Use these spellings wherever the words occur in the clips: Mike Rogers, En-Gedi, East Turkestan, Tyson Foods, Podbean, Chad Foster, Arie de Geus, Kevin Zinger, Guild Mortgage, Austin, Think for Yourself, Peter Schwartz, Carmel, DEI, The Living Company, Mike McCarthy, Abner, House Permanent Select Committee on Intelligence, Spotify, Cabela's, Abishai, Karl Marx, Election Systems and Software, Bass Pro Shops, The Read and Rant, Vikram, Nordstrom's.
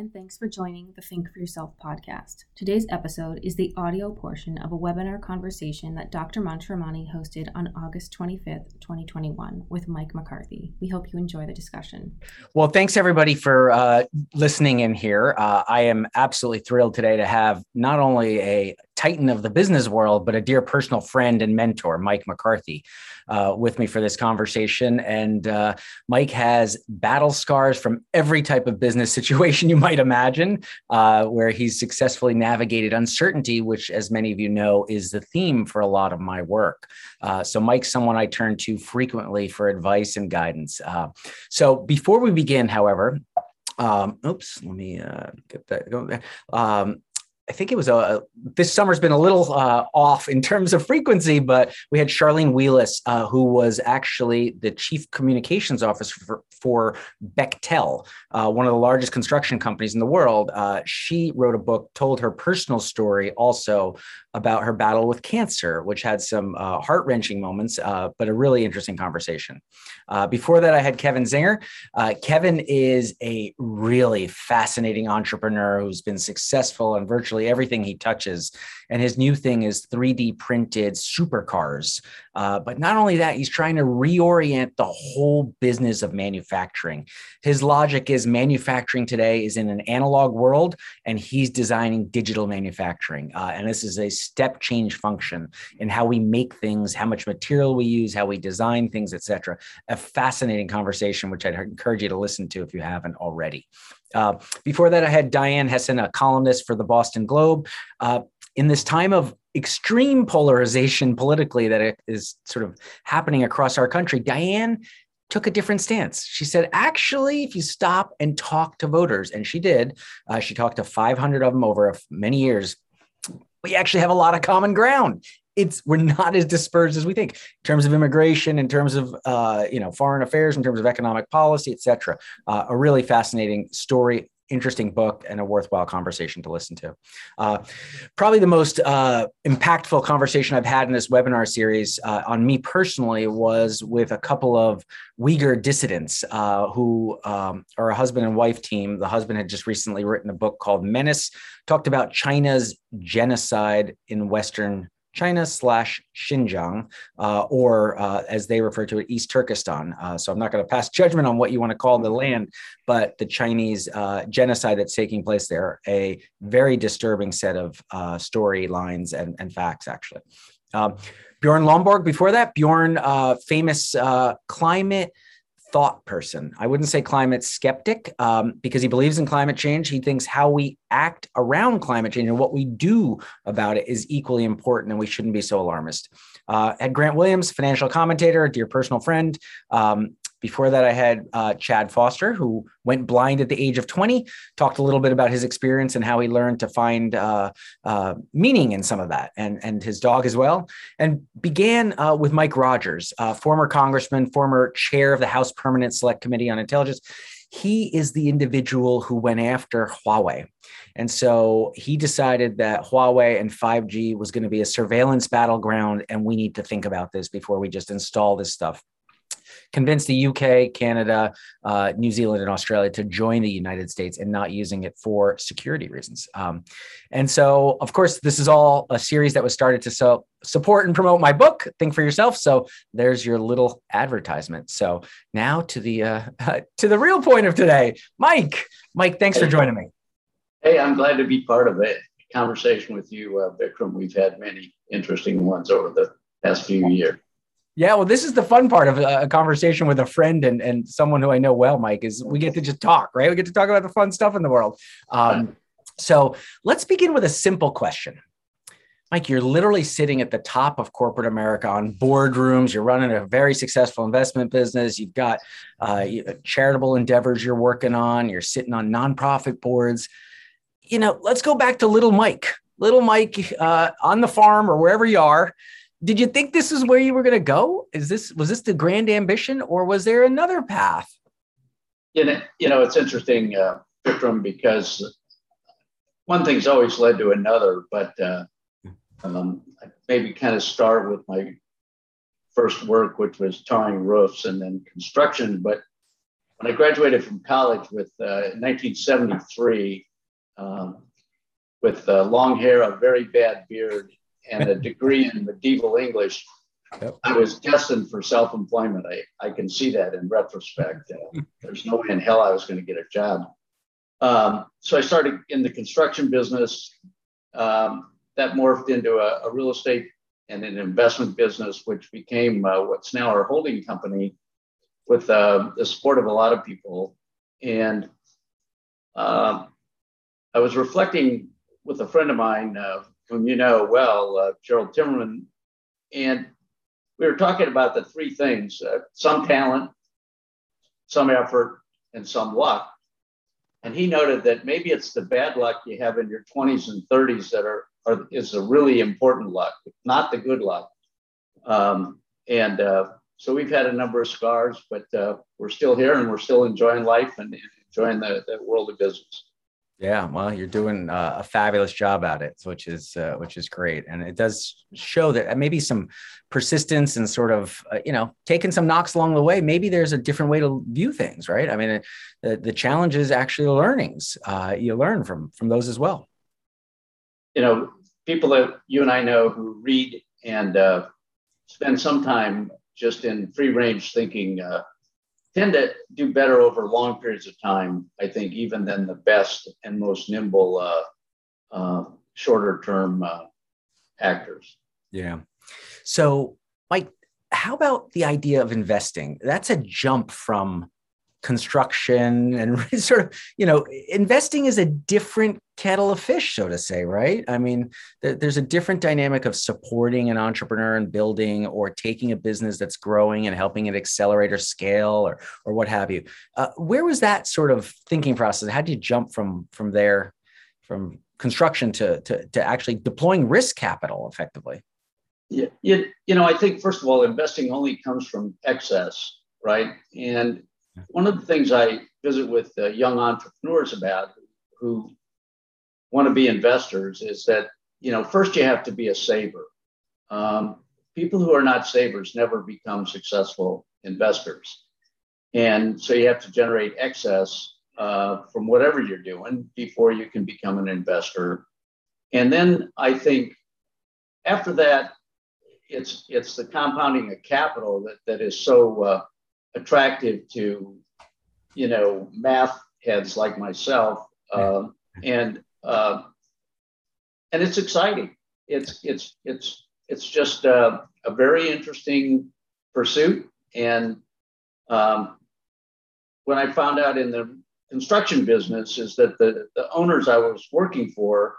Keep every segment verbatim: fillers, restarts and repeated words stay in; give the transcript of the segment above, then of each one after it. and thanks for joining the Think for Yourself podcast. Today's episode is the audio portion of a webinar conversation that Doctor Montramani hosted on August twenty-fifth, twenty twenty-one with Mike McCarthy. We hope you enjoy the discussion. Well, thanks everybody for uh, listening in here. Uh, I am absolutely thrilled today to have not only a titan of the business world, but a dear personal friend and mentor, Mike McCarthy, uh, with me for this conversation. And uh, Mike has battle scars from every type of business situation you might imagine, uh, where he's successfully navigated uncertainty, which, as many of you know, is the theme for a lot of my work. Uh, so Mike's someone I turn to frequently for advice and guidance. Uh, so before we begin, however, um, oops, let me uh, get that going there. Um, I think it was a, this summer's been a little uh, off in terms of frequency, but we had Charlene Wheelis, uh, who was actually the chief communications officer for, for Bechtel, uh, one of the largest construction companies in the world. Uh, she wrote a book, told her personal story also about her battle with cancer, which had some uh, heart-wrenching moments, uh, but a really interesting conversation. Uh, before that, I had Kevin Zinger. Uh, Kevin is a really fascinating entrepreneur who's been successful in virtually everything he touches. And his new thing is three D printed supercars. Uh, but not only that, he's trying to reorient the whole business of manufacturing. His logic is manufacturing today is in an analog world, and he's designing digital manufacturing. Uh, and this is a step change function in how we make things, how much material we use, how we design things, et cetera. A fascinating conversation, which I'd encourage you to listen to if you haven't already. Uh, before that, I had Diane Hessen, a columnist for the Boston Globe. Uh, in this time of extreme polarization politically that is sort of happening across our country, Diane took a different stance. She said, actually, if you stop and talk to voters, and she did, uh, she talked to five hundred of them over many years, we actually have a lot of common ground. It's we're not as dispersed as we think in terms of immigration, in terms of uh, you know foreign affairs, in terms of economic policy, et cetera. Uh, a really fascinating story, interesting book, and a worthwhile conversation to listen to. Uh, probably the most uh, impactful conversation I've had in this webinar series uh, on me personally was with a couple of Uyghur dissidents uh, who um, are a husband and wife team. The husband had just recently written a book called Menace, talked about China's genocide in Western China slash Xinjiang, uh, or uh, as they refer to it, East Turkestan. Uh, so I'm not going to pass judgment on what you want to call the land, but the Chinese uh, genocide that's taking place there, a very disturbing set of uh, storylines and, and facts, actually. Um, Bjorn Lomborg, before that, Bjorn, uh, famous uh, climate thought person. I wouldn't say climate skeptic um, because he believes in climate change. He thinks how we act around climate change and what we do about it is equally important, and we shouldn't be so alarmist. Uh, Ed Grant Williams, financial commentator, dear personal friend. Um, Before that, I had uh, Chad Foster, who went blind at the age of twenty, talked a little bit about his experience and how he learned to find uh, uh, meaning in some of that, and, and his dog as well, and began uh, with Mike Rogers, uh, former congressman, former chair of the House Permanent Select Committee on Intelligence. He is the individual who went after Huawei. And so he decided that Huawei and five G was going to be a surveillance battleground, and we need to think about this before we just install this stuff. Convince the U K, Canada, uh, New Zealand, and Australia to join the United States and not using it for security reasons. Um, and so, of course, this is all a series that was started to so support and promote my book, Think for Yourself. So there's your little advertisement. So now to the uh, to the real point of today, Mike. Mike, thanks hey, for joining me. Hey, I'm glad to be part of a conversation with you, uh, Vikram. We've had many interesting ones over the past few years. Yeah, well, this is the fun part of a conversation with a friend and, and someone who I know well, Mike, is we get to just talk, right? We get to talk about the fun stuff in the world. Um, so let's begin with a simple question. Mike, you're literally sitting at the top of corporate America on boardrooms. You're running a very successful investment business. You've got uh, charitable endeavors you're working on. You're sitting on nonprofit boards. You know, let's go back to little Mike. Little Mike uh, on the farm or wherever you are. Did you think this is where you were going to go? Is this was this the grand ambition, or was there another path? You know, you know it's interesting, uh, Vikram, because one thing's always led to another. But uh, um, I maybe kind of start with my first work, which was tarring roofs and then construction. But when I graduated from college with uh, nineteen seventy-three, um, with uh, long hair, a very bad beard, and a degree in medieval English, yep. I was destined for self-employment. I, I can see that in retrospect. Uh, there's no way in hell I was going to get a job. Um, so I started in the construction business. Um, that morphed into a, a real estate and an investment business, which became uh, what's now our holding company with uh, the support of a lot of people. And uh, I was reflecting with a friend of mine, uh, whom you know well, uh, Gerald Timmerman, and we were talking about the three things, uh, some talent, some effort, and some luck. And he noted that maybe it's the bad luck you have in your twenties and thirties that are, are is a really important luck, not the good luck. Um, and uh, so we've had a number of scars, but uh, we're still here and we're still enjoying life and enjoying the, the world of business. Yeah, well, you're doing uh, a fabulous job at it, which is uh, which is great, and it does show that maybe some persistence and sort of uh, you know taking some knocks along the way. Maybe there's a different way to view things, right? I mean, it, the the challenge is actually learnings. Uh, you learn from from those as well. You know, people that you and I know who read and uh, spend some time just in free range thinking. Uh, tend to do better over long periods of time, I think, even than the best and most nimble uh, uh, shorter term uh, actors. Yeah. So, Mike, how about the idea of investing? That's a jump from construction and sort of, you know, investing is a different kettle of fish, so to say, right? I mean, th- there's a different dynamic of supporting an entrepreneur and building or taking a business that's growing and helping it accelerate or scale or or what have you. Uh, where was that sort of thinking process? How do you jump from from there, from construction to to, to actually deploying risk capital effectively? Yeah, you, you know, I think, first of all, investing only comes from excess, right? And one of the things I visit with uh, young entrepreneurs about who want to be investors is that, you know, first you have to be a saver. Um, people who are not savers never become successful investors. And so you have to generate excess uh, from whatever you're doing before you can become an investor. And then I think after that, it's it's the compounding of capital that, that is so uh, attractive to, you know, math heads like myself, um, and uh, and it's exciting. It's it's it's it's just uh, a very interesting pursuit. And um, what I found out in the construction business is that the the owners I was working for,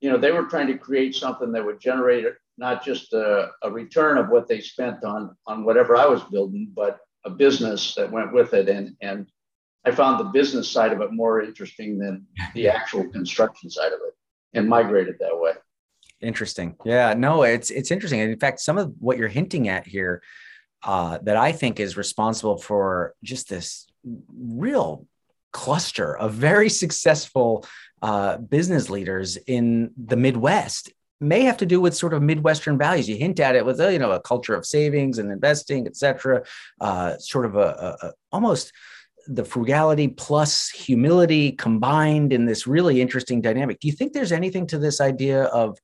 you know, they were trying to create something that would generate not just a, a return of what they spent on on whatever I was building, but a business that went with it. And, and I found the business side of it more interesting than the actual construction side of it, and migrated that way. Interesting. Yeah, no, it's, it's interesting. And in fact, some of what you're hinting at here uh, that I think is responsible for just this real cluster of very successful uh, business leaders in the Midwest may have to do with sort of Midwestern values. You hint at it with, you know, a culture of savings and investing, et cetera, uh, sort of a, a, a almost the frugality plus humility combined in this really interesting dynamic. Do you think there's anything to this idea of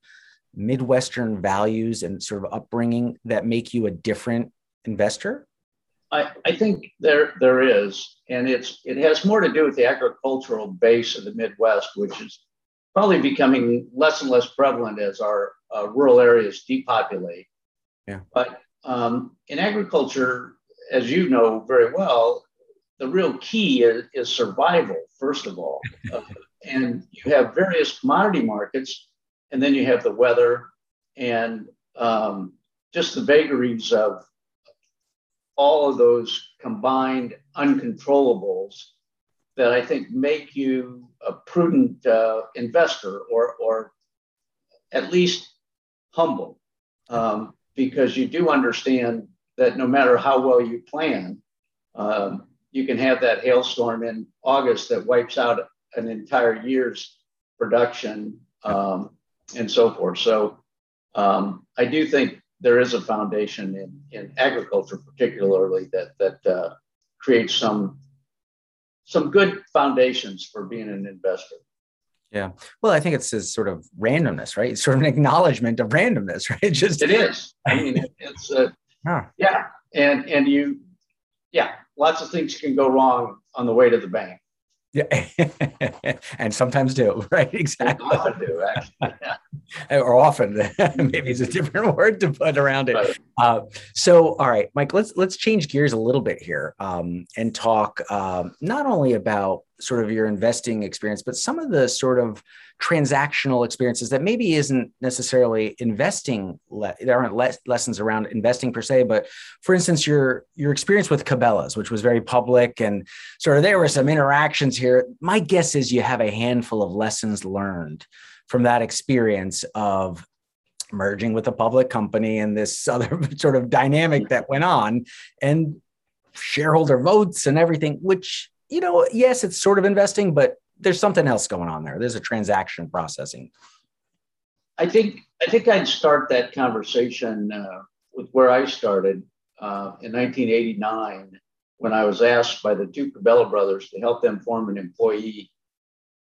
Midwestern values and sort of upbringing that make you a different investor? I, I think there there is, and it's it has more to do with the agricultural base of the Midwest, which is probably becoming less and less prevalent as our uh, rural areas depopulate. Yeah. But um, in agriculture, as you know very well, the real key is, is survival, first of all. Uh, and you have various commodity markets, and then you have the weather and um, just the vagaries of all of those combined uncontrollables that I think make you a prudent uh, investor, or or at least humble, um, because you do understand that no matter how well you plan, um, you can have that hailstorm in August that wipes out an entire year's production, um, and so forth. So um, I do think there is a foundation in, in agriculture particularly that, that uh, creates some some good foundations for being an investor. Yeah. Well, I think it's this sort of randomness, right? It's sort of an acknowledgement of randomness, right? Just it is. I mean, it, it's a, huh. yeah. And, and you, yeah, lots of things can go wrong on the way to the bank. Yeah. And sometimes do, right? Exactly. Often do, actually. Yeah. Or often, maybe it's a different word to put around it. Right. Uh, so, all right, Mike, let's let's change gears a little bit here um, and talk um, not only about sort of your investing experience, but some of the sort of transactional experiences that maybe isn't necessarily investing. Le- there aren't le- lessons around investing per se, but for instance, your your experience with Cabela's, which was very public, and sort of there were some interactions here. My guess is you have a handful of lessons learned from that experience of merging with a public company and this other sort of dynamic that went on, and shareholder votes and everything, which, you know, yes, it's sort of investing, but there's something else going on there. There's a transaction processing. I think, I think I'd start that conversation uh, with where I started uh, in nineteen eighty-nine, when I was asked by the two Cabela brothers to help them form an employee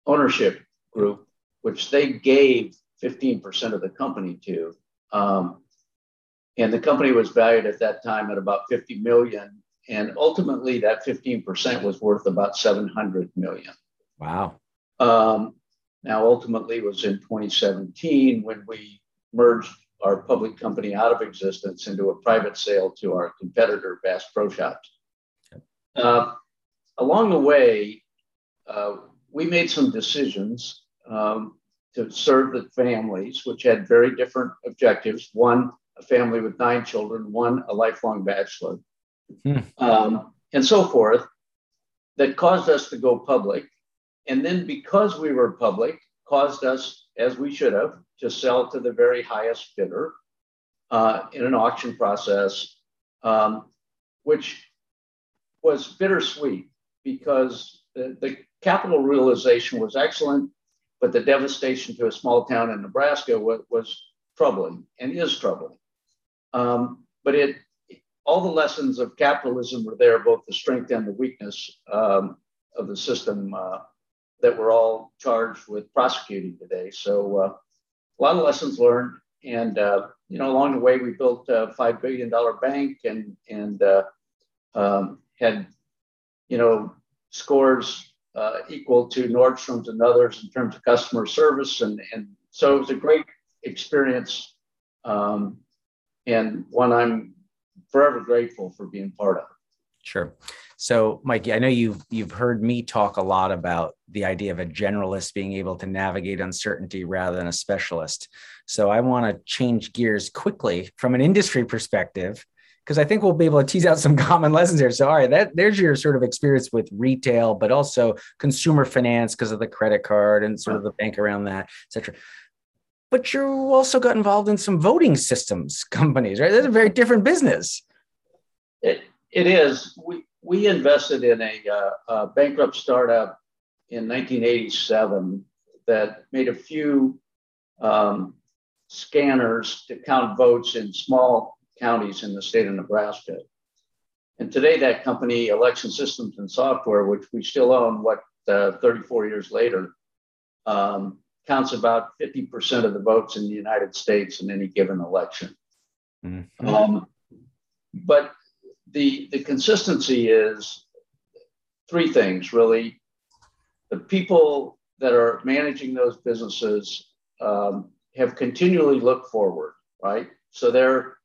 ownership group, which they gave fifteen percent of the company to. Um, and the company was valued at that time at about fifty million. And ultimately that fifteen percent was worth about seven hundred million. Wow. Um, now, ultimately it was in twenty seventeen when we merged our public company out of existence into a private sale to our competitor, Bass Pro Shops. Okay. Uh, along the way, uh, we made some decisions um, to serve the families, which had very different objectives. One, a family with nine children, one, a lifelong bachelor, hmm. um, and so forth, that caused us to go public. And then because we were public, caused us, as we should have, to sell to the very highest bidder uh, in an auction process, um, which was bittersweet because the, the capital realization was excellent, but the devastation to a small town in Nebraska was, was troubling and is troubling. Um, but it, all the lessons of capitalism were there, both the strength and the weakness um, of the system uh, that we're all charged with prosecuting today. So uh, a lot of lessons learned. And, uh, you know, along the way, we built a five billion dollars bank and, and uh, um, had, you know, scores Uh, equal to Nordstrom's and others in terms of customer service. And, and so it was a great experience um, and one I'm forever grateful for being part of. Sure. So, Mike, I know you've, you've heard me talk a lot about the idea of a generalist being able to navigate uncertainty rather than a specialist. So I want to change gears quickly from an industry perspective, because I think we'll be able to tease out some common lessons here. So, all right, that, there's your sort of experience with retail, but also consumer finance because of the credit card and sort of the bank around that, et cetera. But you also got involved in some voting systems companies, right? That's a very different business. It, it is. We we invested in a, uh, a bankrupt startup in nineteen eighty-seven that made a few um, scanners to count votes in small counties in the state of Nebraska. And today that company, Election Systems and Software, which we still own, what, uh, thirty-four years later, um, counts about fifty percent of the votes in the United States in any given election. Mm-hmm. Um, but the, the consistency is three things, really. The people that are managing those businesses um, have continually looked forward, right? So they're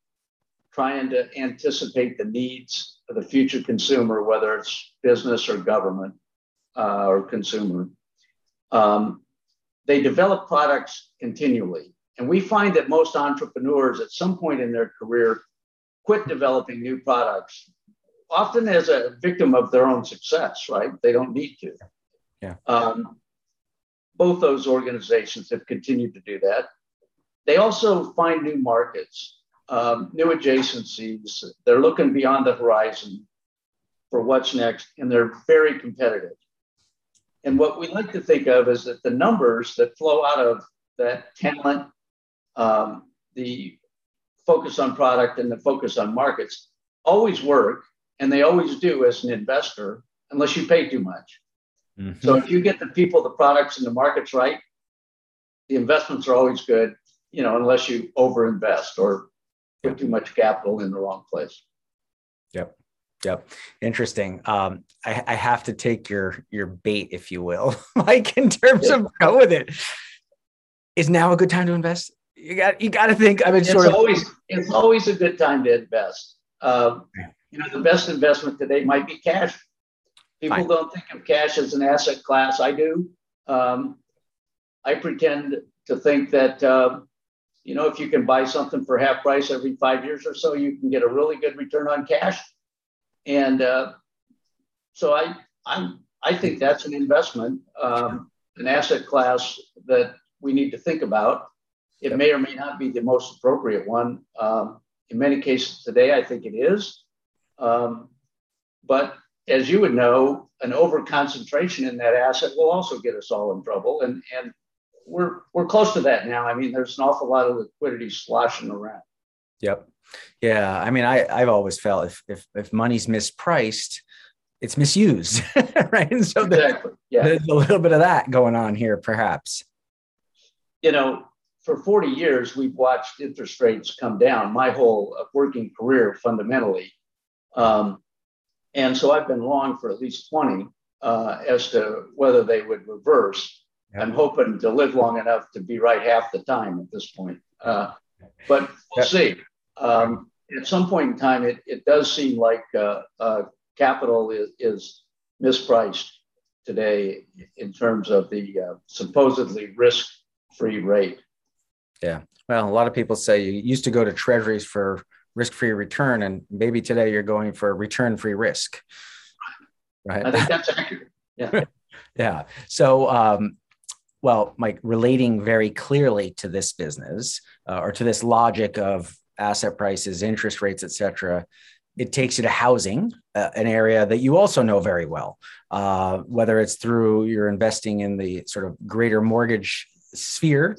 trying to anticipate the needs of the future consumer, whether it's business or government uh, or consumer. Um, they develop products continually. And we find that most entrepreneurs at some point in their career quit developing new products, often as a victim of their own success, right? They don't need to. Yeah. Um, both those organizations have continued to do that. They also find new markets. Um, new adjacencies, they're looking beyond the horizon for what's next, and they're very competitive. And what we like to think of is that the numbers that flow out of that talent, um, the focus on product and the focus on markets always work, and they always do as an investor, unless you pay too much. Mm-hmm. So if you get the people, the products, and the markets right, the investments are always good, you know, unless you overinvest or put too much capital in the wrong place. Yep. Yep. Interesting. Um, I, I have to take your your bait, if you will, like in terms yeah. of go with it. Is now a good time to invest? You got you got to think. I mean, it's sort of- always it's always a good time to invest. Uh, you know, the best investment today might be cash. People Fine. Don't think of cash as an asset class. I do. Um, I pretend to think that uh, you know, if you can buy something for half price every five years or so, you can get a really good return on cash. And uh, so I I'm I think that's an investment, um, an asset class that we need to think about. It yep. may or may not be the most appropriate one. Um, in many cases today, I think it is. Um, but as you would know, an over-concentration in that asset will also get us all in trouble. And and we're we're close to that now. I mean, there's an awful lot of liquidity sloshing around. Yep. Yeah. I mean, I, I've always felt if if if money's mispriced, it's misused. Right. And so exactly. there's, yeah. there's a little bit of that going on here, perhaps. You know, for forty years, we've watched interest rates come down, my whole working career fundamentally. Um, and so I've been wrong for at least twenty uh, as to whether they would reverse. Yep. I'm hoping to live long enough to be right half the time at this point. Uh, but we'll yep. see. Um, at some point in time, it, it does seem like uh, uh, capital is, is mispriced today in terms of the uh, supposedly risk-free rate. Yeah. Well, a lot of people say you used to go to treasuries for risk-free return, and maybe today you're going for return-free risk. Right. I think that's accurate. Yeah. yeah. So, um, well, Mike, relating very clearly to this business uh, or to this logic of asset prices, interest rates, et cetera, it takes you to housing, uh, an area that you also know very well, uh, whether it's through your investing in the sort of greater mortgage sphere.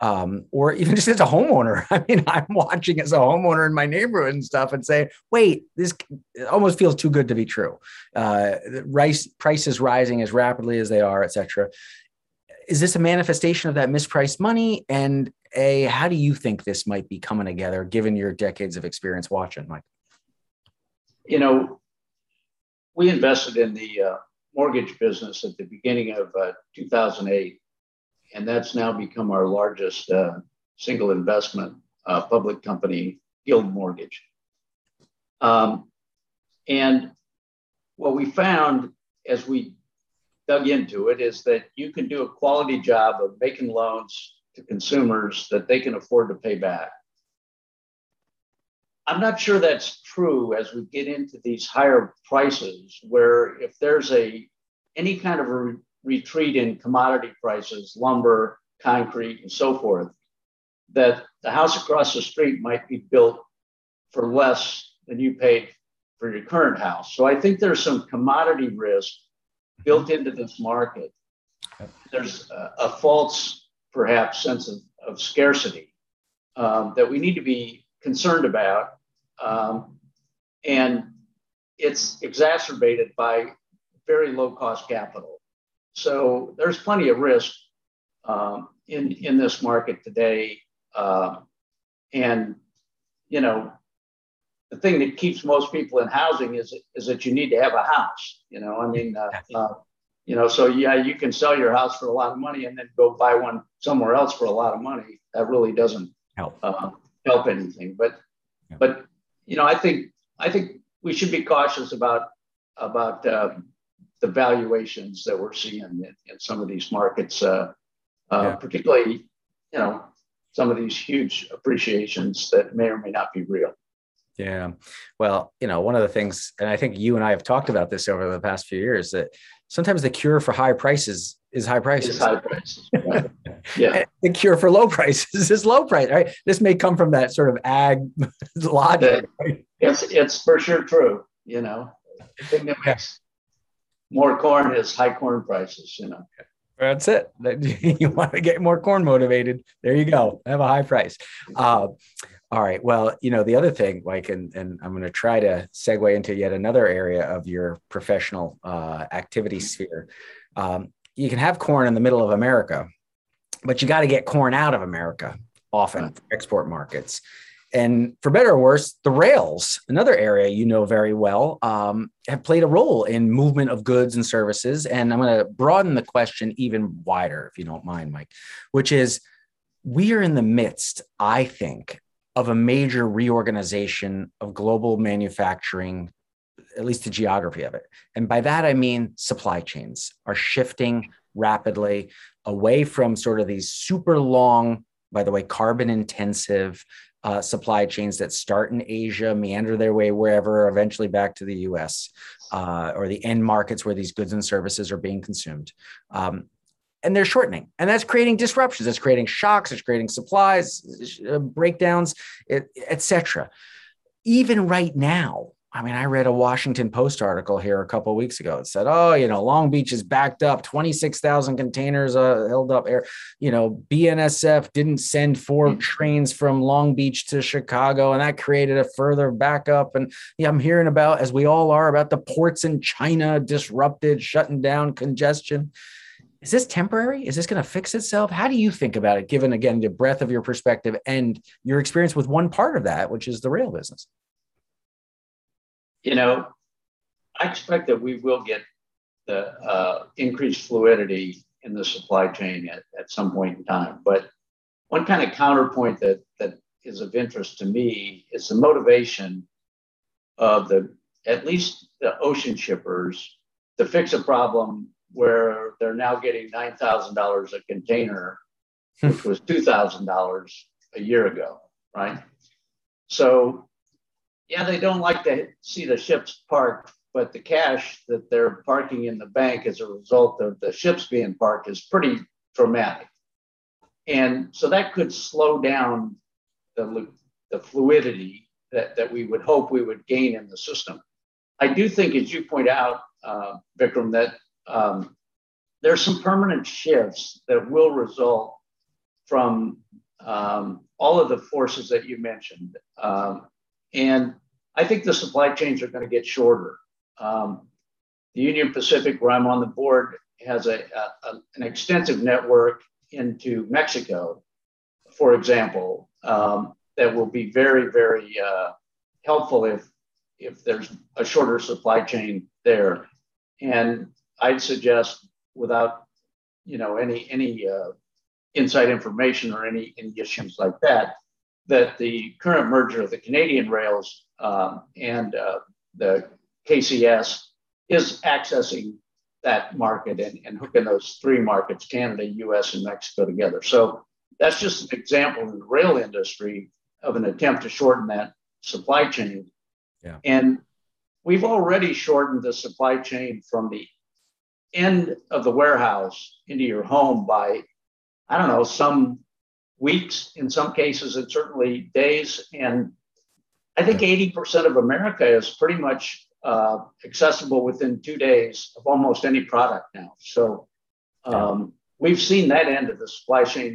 Um, or even just as a homeowner. I mean, I'm watching as a homeowner in my neighborhood and stuff and say, wait, this almost feels too good to be true. Uh, rice prices rising as rapidly as they are, et cetera. Is this a manifestation of that mispriced money? And A, how do you think this might be coming together given your decades of experience watching, Mike? You know, we invested in the uh, mortgage business at the beginning of uh, two thousand eight. And that's now become our largest uh, single investment uh, public company, Guild Mortgage. Um, and what we found as we dug into it is that you can do a quality job of making loans to consumers that they can afford to pay back. I'm not sure that's true as we get into these higher prices, where if there's a any kind of a retreat in commodity prices, lumber, concrete, and so forth, that the house across the street might be built for less than you paid for your current house. So I think there's some commodity risk built into this market. There's a, a false, perhaps, sense of, of scarcity um, that we need to be concerned about. Um, and it's exacerbated by very low-cost capital. So there's plenty of risk um, in, in this market today. Uh, and, you know, the thing that keeps most people in housing is, is that you need to have a house, you know, I mean, uh, uh, you know, so yeah, you can sell your house for a lot of money and then go buy one somewhere else for a lot of money. That really doesn't help, uh, help anything. But, yeah. but, you know, I think, I think we should be cautious about, about, um, the valuations that we're seeing in, in some of these markets, uh, uh, yeah. particularly, you know, some of these huge appreciations that may or may not be real. Yeah. Well, you know, one of the things, and I think you and I have talked about this over the past few years, that sometimes the cure for high prices is high prices. It's high prices. Right? Yeah. The cure for low prices is low price, right? This may come from that sort of ag logic. Right? It's, it's for sure true, you know, the thing that makes more corn is high corn prices, you know. That's it. You want to get more corn motivated. There you go. Have a high price. Uh, All right. Well, you know, the other thing, like, and, and I'm going to try to segue into yet another area of your professional uh, activity sphere. Um, you can have corn in the middle of America, but you got to get corn out of America often for export markets. And for better or worse, the rails, another area you know very well, um, have played a role in movement of goods and services. And I'm going to broaden the question even wider, if you don't mind, Mike, which is we are in the midst, I think, of a major reorganization of global manufacturing, at least the geography of it. And by that, I mean supply chains are shifting rapidly away from sort of these super long, by the way, carbon intensive uh, supply chains that start in Asia, meander their way wherever, eventually back to the U S uh, or the end markets where these goods and services are being consumed. Um, And they're shortening, and that's creating disruptions. It's creating shocks. It's creating supplies uh, breakdowns, et cetera. Even right now, I mean, I read a Washington Post article here a couple of weeks ago. It said, "Oh, you know, Long Beach is backed up. twenty-six thousand containers uh, held up. Air, you know, B N S F didn't send four mm-hmm. trains from Long Beach to Chicago, and that created a further backup." And yeah, I'm hearing about, as we all are, about the ports in China disrupted, shutting down, congestion. Is this temporary? Is this going to fix itself? How do you think about it, given, again, the breadth of your perspective and your experience with one part of that, which is the rail business? You know, I expect that we will get the uh, increased fluidity in the supply chain at, at some point in time. But one kind of counterpoint that that is of interest to me is the motivation of the, at least the ocean shippers, to fix a problem where they're now getting nine thousand dollars a container, which was two thousand dollars a year ago, right? So, yeah, they don't like to see the ships parked, but the cash that they're parking in the bank as a result of the ships being parked is pretty dramatic. And so that could slow down the, the fluidity that, that we would hope we would gain in the system. I do think, as you point out, uh, Vikram, that Um, there's some permanent shifts that will result from um, all of the forces that you mentioned. Um, and I think the supply chains are going to get shorter. Um, the Union Pacific, where I'm on the board, has a, a, a, an extensive network into Mexico, for example, um, that will be very, very uh, helpful if, if there's a shorter supply chain there. And I'd suggest, without, you know, any any uh, inside information or any, any issues like that, that the current merger of the Canadian rails um, and uh, the K C S is accessing that market and, and hooking those three markets, Canada, U S, and Mexico together. So that's just an example in the rail industry of an attempt to shorten that supply chain. Yeah. And we've already shortened the supply chain from the end of the warehouse into your home by, I don't know, some weeks, in some cases, and certainly days. And I think eighty percent of America is pretty much uh, accessible within two days of almost any product now. So um, we've seen that end of the supply chain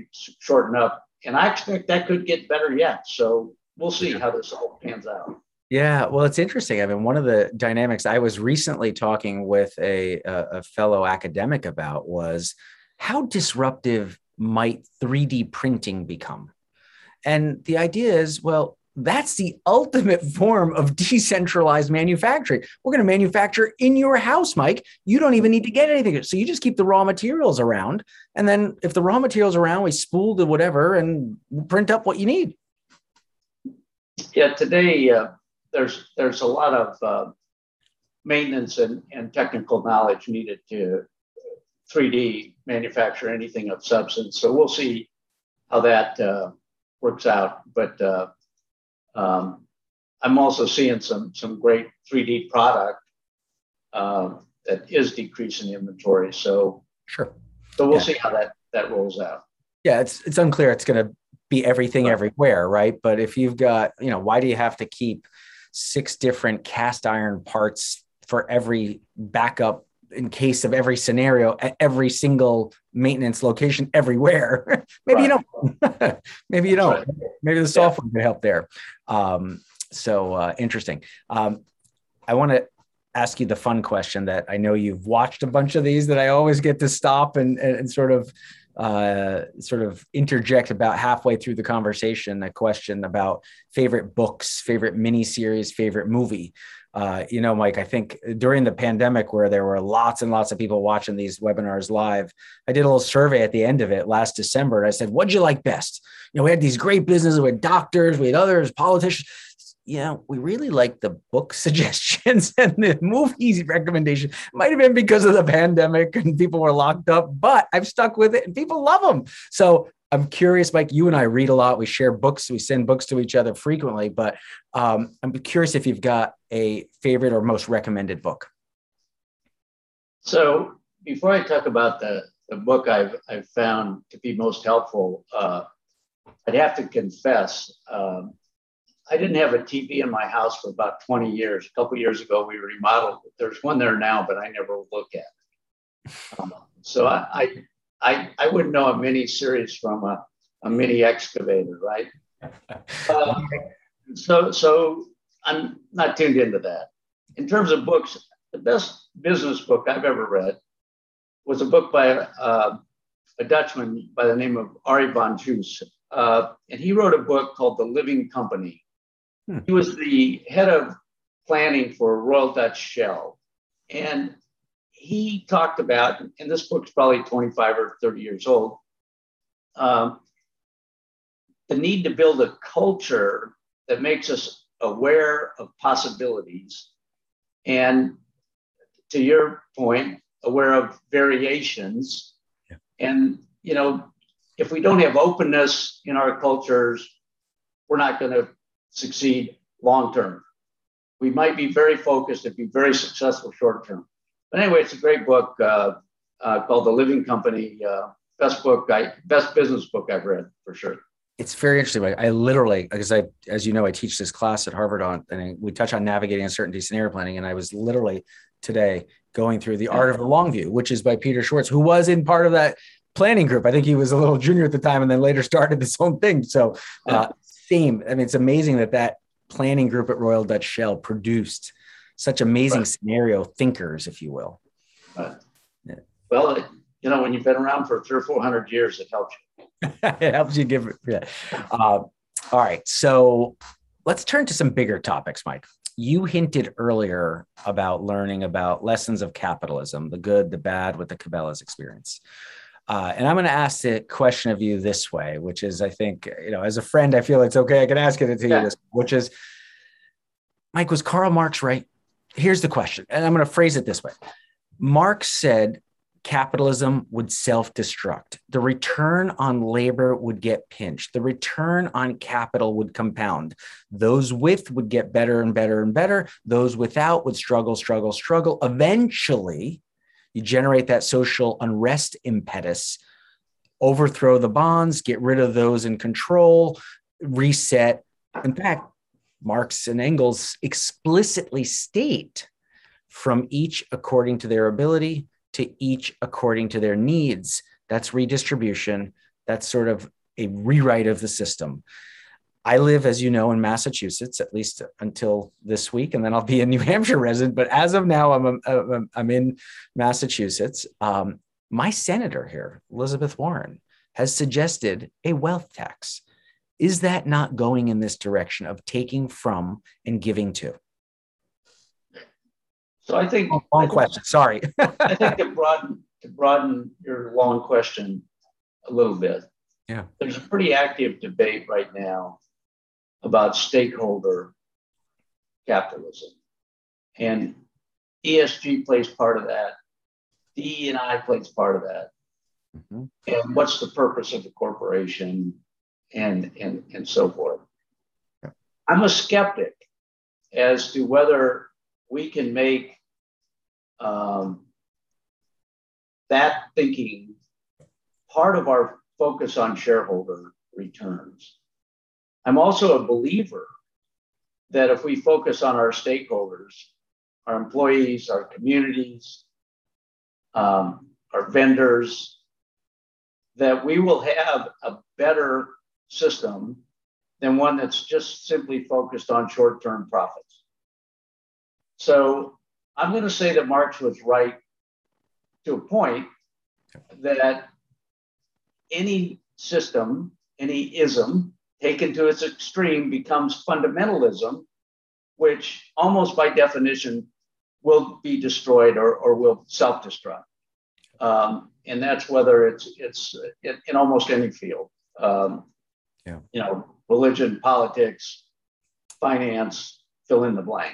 shorten up, and I expect that could get better yet. So we'll see how this all pans out. Yeah, well, it's interesting. I mean, one of the dynamics I was recently talking with a, a fellow academic about was how disruptive might three D printing become? And the idea is, well, that's the ultimate form of decentralized manufacturing. We're going to manufacture in your house, Mike. You don't even need to get anything. So you just keep the raw materials around. And then if the raw materials are around, we spool to whatever and print up what you need. Yeah, today... Uh... There's there's a lot of uh, maintenance and, and technical knowledge needed to three D manufacture anything of substance. So we'll see how that uh, works out. But uh, um, I'm also seeing some some great three D product uh, that is decreasing inventory. So sure. So we'll yeah. see how that that rolls out. Yeah, it's it's unclear. It's going to be everything right. everywhere, right? But if you've got, you know, why do you have to keep six different cast iron parts for every backup in case of every scenario at every single maintenance location everywhere. Maybe, right. you don't. Maybe you don't. Maybe you don't. Maybe the software yeah. could help there. Um, so uh, interesting. Um, I want to ask you the fun question that I know you've watched a bunch of these that I always get to stop and, and, and sort of uh, sort of interject about halfway through the conversation, a question about favorite books, favorite miniseries, favorite movie. Uh, you know, Mike, I think during the pandemic where there were lots and lots of people watching these webinars live, I did a little survey at the end of it last December. And I said, what'd you like best? You know, we had these great businesses, we had doctors, we had others, politicians. You know, we really liked the book suggestions and the movies recommendation. Might have been because of the pandemic and people were locked up, but I've stuck with it and people love them. So I'm curious, Mike, you and I read a lot. We share books. We send books to each other frequently, but um, I'm curious if you've got a favorite or most recommended book. So before I talk about the, the book I've, I've found to be most helpful, uh, I'd have to confess, um, I didn't have a T V in my house for about twenty years. A couple of years ago, we remodeled. There's one there now, but I never look at it. Um, so I... I I, I wouldn't know a mini series from a, a mini excavator, right? Uh, so so I'm not tuned into that. In terms of books, the best business book I've ever read was a book by uh, a Dutchman by the name of Arie de Geus. Uh, and he wrote a book called The Living Company. Hmm. He was the head of planning for Royal Dutch Shell. And he talked about, and this book's probably twenty-five or thirty years old, um, the need to build a culture that makes us aware of possibilities and, to your point, aware of variations. Yeah. And, you know, if we don't have openness in our cultures, we're not going to succeed long term. We might be very focused and be very successful short term. But anyway, it's a great book uh, uh, called The Living Company. Uh, best book, I, best business book I've read for sure. It's very interesting. I literally, because I, as you know, I teach this class at Harvard on, and we touch on navigating uncertainty scenario planning. And I was literally today going through The Art of the Long View, which is by Peter Schwartz, who was in part of that planning group. I think he was a little junior at the time, and then later started his own thing. So uh, same. I mean, it's amazing that that planning group at Royal Dutch Shell produced such amazing right. scenario thinkers, if you will. Right. Yeah. Well, you know, when you've been around for three or four hundred years, it helps you. It helps you give it. Yeah. Uh, all right. So let's turn to some bigger topics, Mike. You hinted earlier about learning about lessons of capitalism, the good, the bad, with the Cabela's experience. Uh, and I'm going to ask the question of you this way, which is, I think, you know, as a friend, I feel it's okay. I can ask it to you yeah. this, which is, Mike, was Karl Marx right? Here's the question, and I'm going to phrase it this way. Marx said capitalism would self-destruct. The return on labor would get pinched. The return on capital would compound. Those with would get better and better and better. Those without would struggle, struggle, struggle. Eventually, you generate that social unrest impetus, overthrow the bonds, get rid of those in control, reset. In fact, Marx and Engels explicitly state from each according to their ability to each according to their needs. That's redistribution. That's sort of a rewrite of the system. I live, as you know, in Massachusetts, at least until this week, and then I'll be a New Hampshire resident. But as of now, I'm, I'm, I'm in Massachusetts. Um, my senator here, Elizabeth Warren, has suggested a wealth tax. Is that not going in this direction of taking from and giving to? So I think- oh, Long I think, question, sorry. I think to broaden, to broaden your long question a little bit, yeah. There's a pretty active debate right now about stakeholder capitalism. And E S G plays part of that. D E I plays part of that. Mm-hmm. And what's the purpose of the corporation? And, and and so forth. I'm a skeptic as to whether we can make um, that thinking part of our focus on shareholder returns. I'm also a believer that if we focus on our stakeholders, our employees, our communities, um, our vendors, that we will have a better system than one that's just simply focused on short-term profits. So I'm going to say that Marx was right to a point, that any system, any ism taken to its extreme becomes fundamentalism, which almost by definition will be destroyed or, or will self-destruct. Um, and that's whether it's it's in, in almost any field, um, yeah. you know, religion, politics, finance, fill in the blank.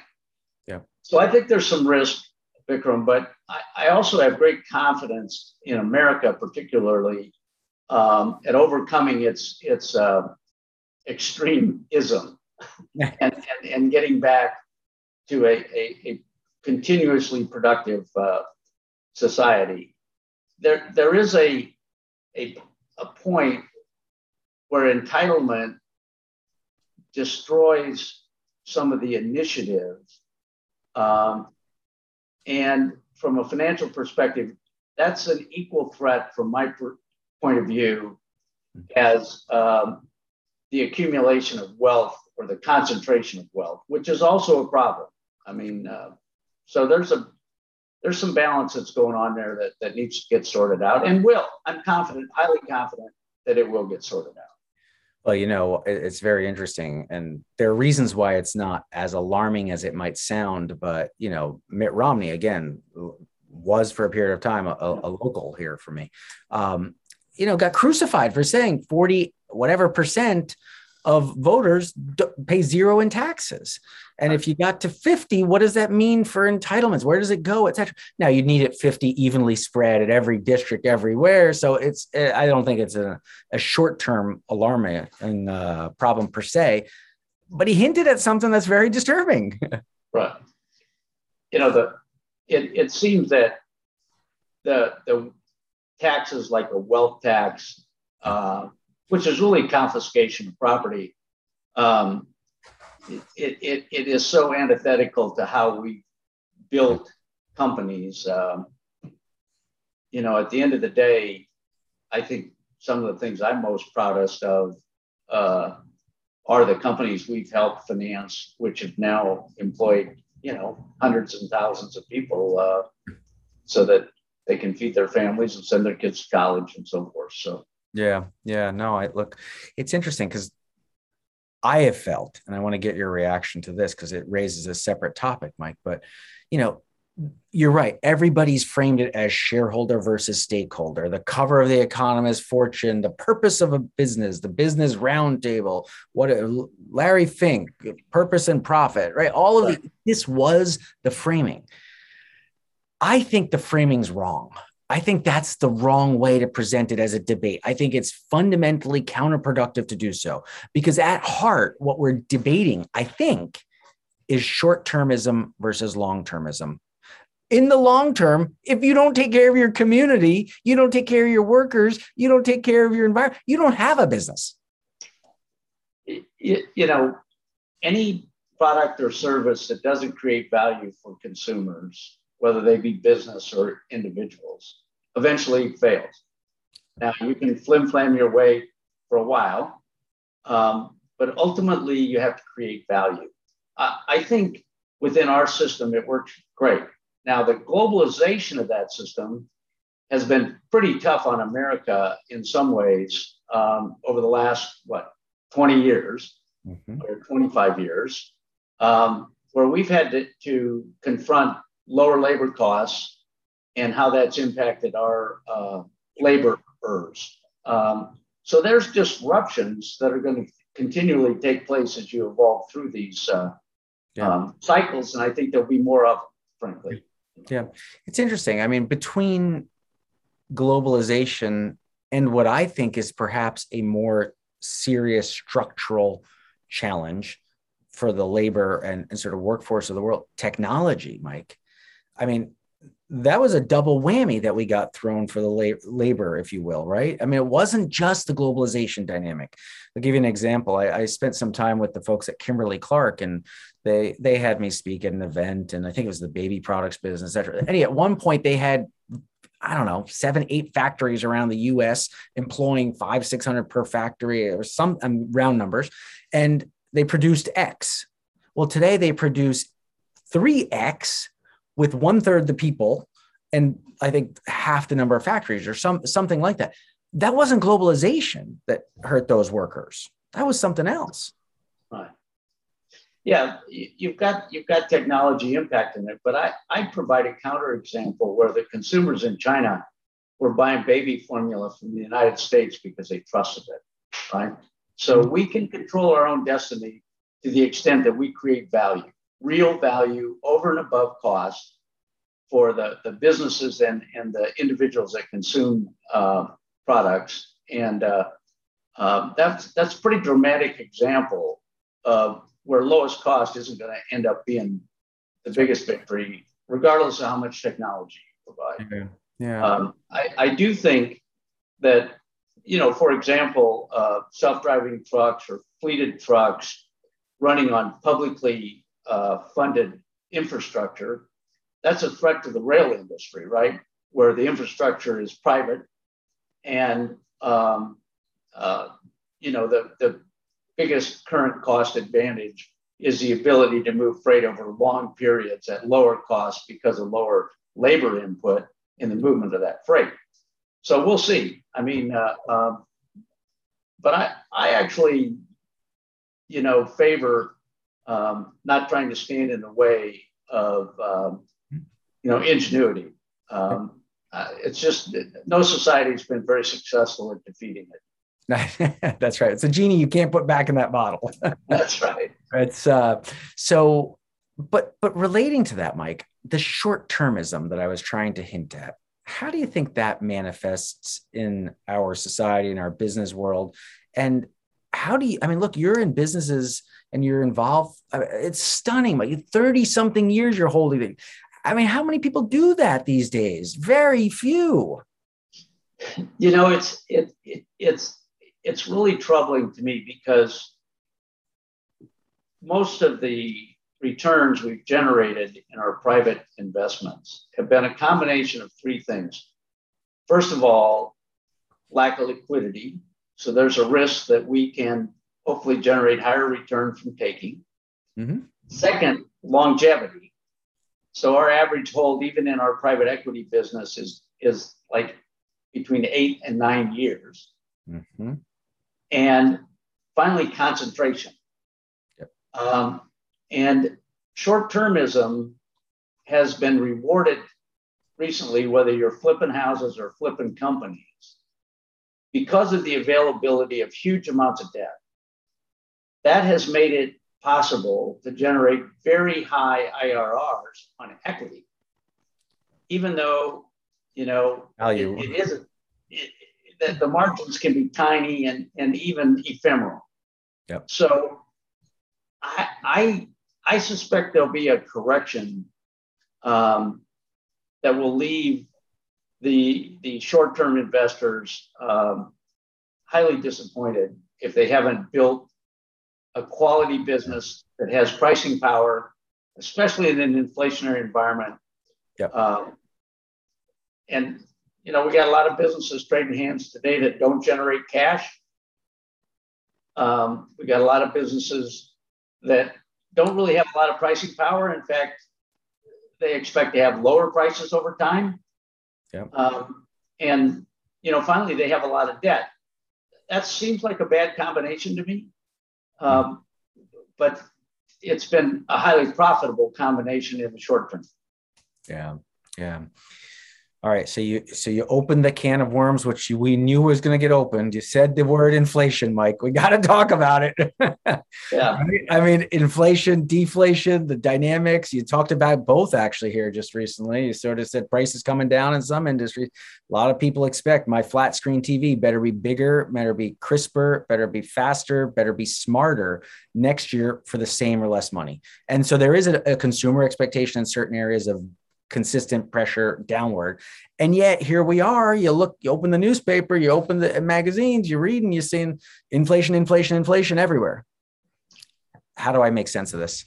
Yeah. So I think there's some risk, Vikram, but I, I also have great confidence in America, particularly um, at overcoming its its uh, extremism and, and and getting back to a a, a continuously productive uh, society. There there is a a a point where entitlement destroys some of the initiatives. Um, And from a financial perspective, that's an equal threat from my per- point of view as um, the accumulation of wealth or the concentration of wealth, which is also a problem. I mean, uh, so there's a there's some balance that's going on there that, that needs to get sorted out and will. I'm confident, highly confident that it will get sorted out. Well, you know, it's very interesting. And there are reasons why it's not as alarming as it might sound. But, you know, Mitt Romney, again, was for a period of time a, a local here for me, um, you know, got crucified for saying forty whatever percent of voters pay zero in taxes. And if you got to fifty, what does that mean for entitlements? Where does it go, et cetera? Now, you need it fifty evenly spread at every district everywhere. So it's I don't think it's a, a short-term alarming and, uh, problem per se, but he hinted at something that's very disturbing. Right. You know, the it, it seems that the, the taxes like a wealth tax, uh, which is really confiscation of property, um, It, it it is so antithetical to how we built companies. Um, you know, at the end of the day, I think some of the things I'm most proudest of uh, are the companies we've helped finance, which have now employed, you know, hundreds and thousands of people uh, so that they can feed their families and send their kids to college and so forth. So, yeah, yeah, no, I look, it's interesting because I have felt, and I want to get your reaction to this because it raises a separate topic, Mike, but, you know, you're right. Everybody's framed it as shareholder versus stakeholder, the cover of The Economist, Fortune, the purpose of a business, the business roundtable, what Larry Fink, purpose and profit, right? All of the, this was the framing. I think the framing's wrong. I think that's the wrong way to present it as a debate. I think it's fundamentally counterproductive to do so, because at heart, what we're debating, I think, is short-termism versus long-termism. In the long term, if you don't take care of your community, you don't take care of your workers, you don't take care of your environment, you don't have a business. You, you know, any product or service that doesn't create value for consumers, whether they be business or individuals, eventually fails. Now, you can flim-flam your way for a while, um, but ultimately you have to create value. Uh, I think within our system, it works great. Now, the globalization of that system has been pretty tough on America in some ways um, over the last, what, twenty years mm-hmm. or twenty-five years, um, where we've had to, to confront lower labor costs and how that's impacted our uh, laborers. Um, so there's disruptions that are going to continually take place as you evolve through these uh, yeah. um, cycles. And I think there'll be more of them, frankly. Yeah, it's interesting. I mean, between globalization and what I think is perhaps a more serious structural challenge for the labor and, and sort of workforce of the world, technology, Mike. I mean, that was a double whammy that we got thrown for the la- labor, if you will, right? I mean, it wasn't just the globalization dynamic. I'll give you an example. I, I spent some time with the folks at Kimberly-Clark, and they they had me speak at an event, and I think it was the baby products business, et cetera. And at one point, they had I don't know, seven, eight factories around the U S employing five, six hundred per factory or some um, round numbers. And they produced X. Well, today they produce three X with one third the people. And I think half the number of factories or some, something like that. That wasn't globalization that hurt those workers. That was something else. Right. Yeah, you've got you've got technology impact in it, but I, I provide a counterexample where the consumers in China were buying baby formula from the United States because they trusted it, right? So we can control our own destiny to the extent that we create value, real value over and above cost for the, the businesses and, and the individuals that consume uh, products. And uh, uh, that's, that's a pretty dramatic example of where lowest cost isn't going to end up being the biggest victory, regardless of how much technology you provide. Okay. Yeah. Um, I, I do think that, you know, for example, uh, self-driving trucks or fleeted trucks running on publicly uh, funded infrastructure, that's a threat to the rail industry, right? Where the infrastructure is private and, um, uh, you know, the, the, biggest current cost advantage is the ability to move freight over long periods at lower cost because of lower labor input in the movement of that freight. So we'll see. I mean, uh, uh, but I, I actually, you know, favor um, not trying to stand in the way of, um, you know, ingenuity. Um, uh, it's just no society has been very successful at defeating it. That's right. It's a genie you can't put back in that bottle. That's right. It's uh, so, but but relating to that, Mike, the short-termism that I was trying to hint at, how do you think that manifests in our society, in our business world? And how do you, I mean, look, you're in businesses and you're involved. It's stunning. Like thirty-something years you're holding it. I mean, how many people do that these days? Very few. You know, it's, it, it it's, It's really troubling to me because most of the returns we've generated in our private investments have been a combination of three things. First of all, lack of liquidity. So there's a risk that we can hopefully generate higher return from taking. Mm-hmm. Second, longevity. So our average hold, even in our private equity business, is, is like between eight and nine years. Mm-hmm. And finally, concentration. Yep. Um, and short-termism has been rewarded recently, whether you're flipping houses or flipping companies, because of the availability of huge amounts of debt. That has made it possible to generate very high I R Rs on equity, even though, you know, value. It, it isn't. It, that the margins can be tiny and, and even ephemeral. Yep. So I, I, I suspect there'll be a correction um, that will leave the, the short-term investors um, highly disappointed if they haven't built a quality business that has pricing power, especially in an inflationary environment. Yep. Um, and You know, we got a lot of businesses trading hands today that don't generate cash. Um, we got a lot of businesses that don't really have a lot of pricing power. In fact, they expect to have lower prices over time. Yeah. Um, and, you know, finally, they have a lot of debt. That seems like a bad combination to me. Um, but it's been a highly profitable combination in the short term. Yeah, yeah. All right, so you so you opened the can of worms, which you, we knew was going to get opened. You said the word inflation, Mike. We got to talk about it. Yeah, I mean, inflation, deflation, the dynamics. You talked about both actually here just recently. You sort of said prices coming down in some industries. A lot of people expect my flat screen T V better be bigger, better be crisper, better be faster, better be smarter next year for the same or less money. And so there is a, a consumer expectation in certain areas of consistent pressure downward. And yet here we are, you look, you open the newspaper, you open the magazines, you read, and you're seeing inflation, inflation, inflation everywhere. How do I make sense of this?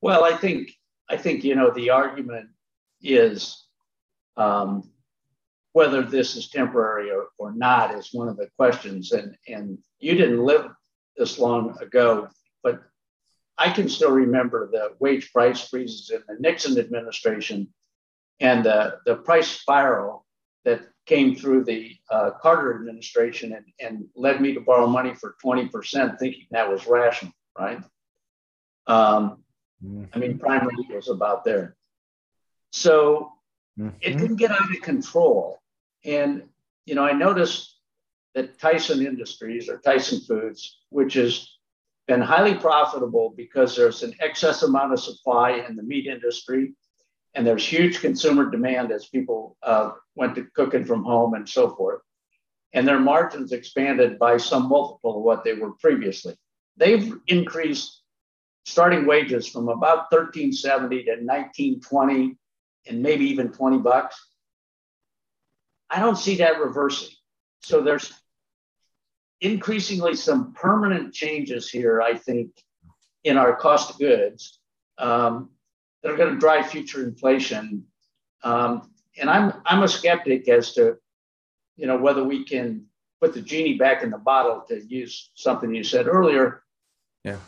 Well, I think, I think, you know, the argument is Um, whether this is temporary or, or not is one of the questions. And, and you didn't live this long ago, but I can still remember the wage price freezes in the Nixon administration and the, the price spiral that came through the uh, Carter administration and, and led me to borrow money for twenty percent, thinking that was rational, right? Um, I mean, prime rate was about there. So mm-hmm. it didn't get out of control. And, you know, I noticed that Tyson Industries or Tyson Foods, which has been highly profitable because there's an excess amount of supply in the meat industry, and there's huge consumer demand as people uh, went to cooking from home and so forth. And their margins expanded by some multiple of what they were previously. They've increased starting wages from about thirteen seventy to nineteen twenty and maybe even twenty bucks. I don't see that reversing. So there's increasingly some permanent changes here, I think, in our cost of goods. Um, that are going to drive future inflation. Um, and I'm I'm a skeptic as to, you know, whether we can put the genie back in the bottle, to use something you said earlier. Yeah.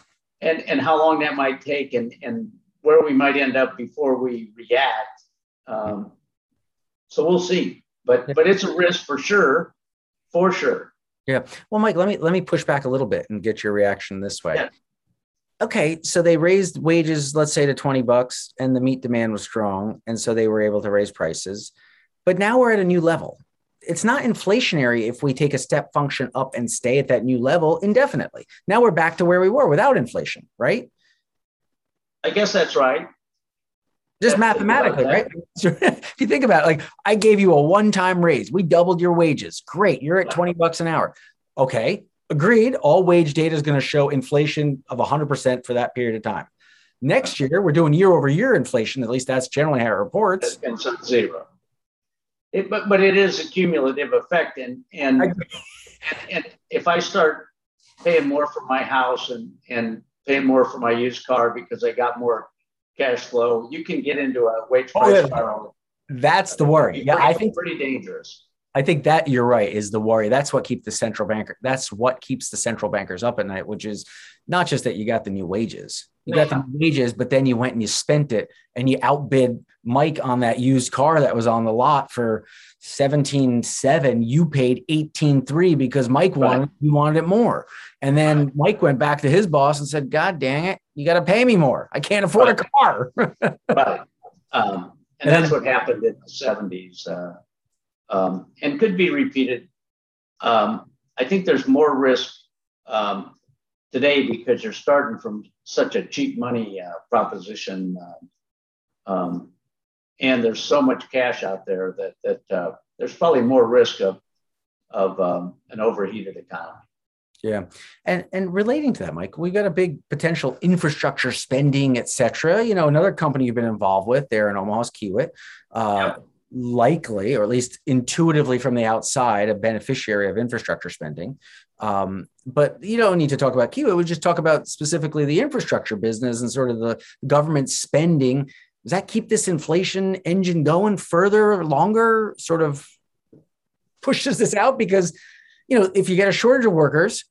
And and how long that might take and, and where we might end up before we react. Um, so we'll see. But but it's a risk for sure, for sure. Yeah. Well, Mike, let me let me push back a little bit and get your reaction this way. Yeah. Okay, so they raised wages, let's say to twenty bucks, and the meat demand was strong. And so they were able to raise prices, but now we're at a new level. It's not inflationary if we take a step function up and stay at that new level indefinitely. Now we're back to where we were without inflation, right? I guess that's right. Just that's mathematically, right? If you think about it, like I gave you a one-time raise, we doubled your wages. Great, you're at twenty bucks an hour. Okay. Agreed, all wage data is going to show inflation of one hundred percent for that period of time. Next year, we're doing year over year inflation. At least that's generally how it reports. It's zero. It, but, but it is a cumulative effect. And, and, and, and if I start paying more for my house and, and paying more for my used car because I got more cash flow, you can get into a wage price oh, yeah. spiral. That's the worry. Yeah, pretty, I think pretty dangerous. I think that you're right is the worry. That's what keeps the central banker. That's what keeps the central bankers up at night, which is not just that you got the new wages, you got the wages, but then you went and you spent it and you outbid Mike on that used car that was on the lot for seventeen seven. You paid eighteen three because Mike wanted, right. you wanted it more. And then right. Mike went back to his boss and said, God dang it. You got to pay me more. I can't afford right. a car. right. um, and, and that's then, what happened in the seventies. Uh, Um, and could be repeated. Um, I think there's more risk um, today because you're starting from such a cheap money uh, proposition. Uh, um, and there's so much cash out there that, that uh, there's probably more risk of, of um, an overheated economy. Yeah. And and relating to that, Mike, we've got a big potential infrastructure spending, et cetera. You know, another company you've been involved with there in Omaha's Kiewit. Uh, yeah. Likely, or at least intuitively from the outside, a beneficiary of infrastructure spending. Um, but you don't need to talk about Kiewit. We just talk about specifically the infrastructure business and sort of the government spending. Does that keep this inflation engine going further or longer, sort of pushes this out? Because, you know, if you get a shortage of workers,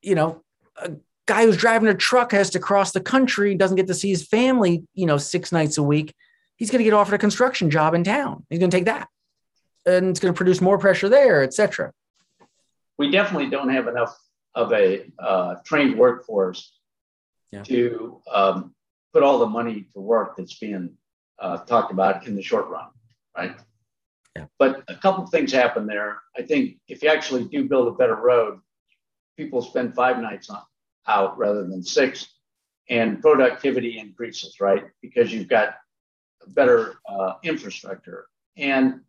you know, a guy who's driving a truck has to cross the country, doesn't get to see his family, you know, six nights a week. He's going to get offered a construction job in town. He's going to take that. And it's going to produce more pressure there, et cetera. We definitely don't have enough of a uh, trained workforce yeah. to um, put all the money to work that's being uh, talked about in the short run, right? Yeah. But a couple of things happen there. I think if you actually do build a better road, people spend five nights on, out rather than six, and productivity increases, right? Because you've got better uh, infrastructure. And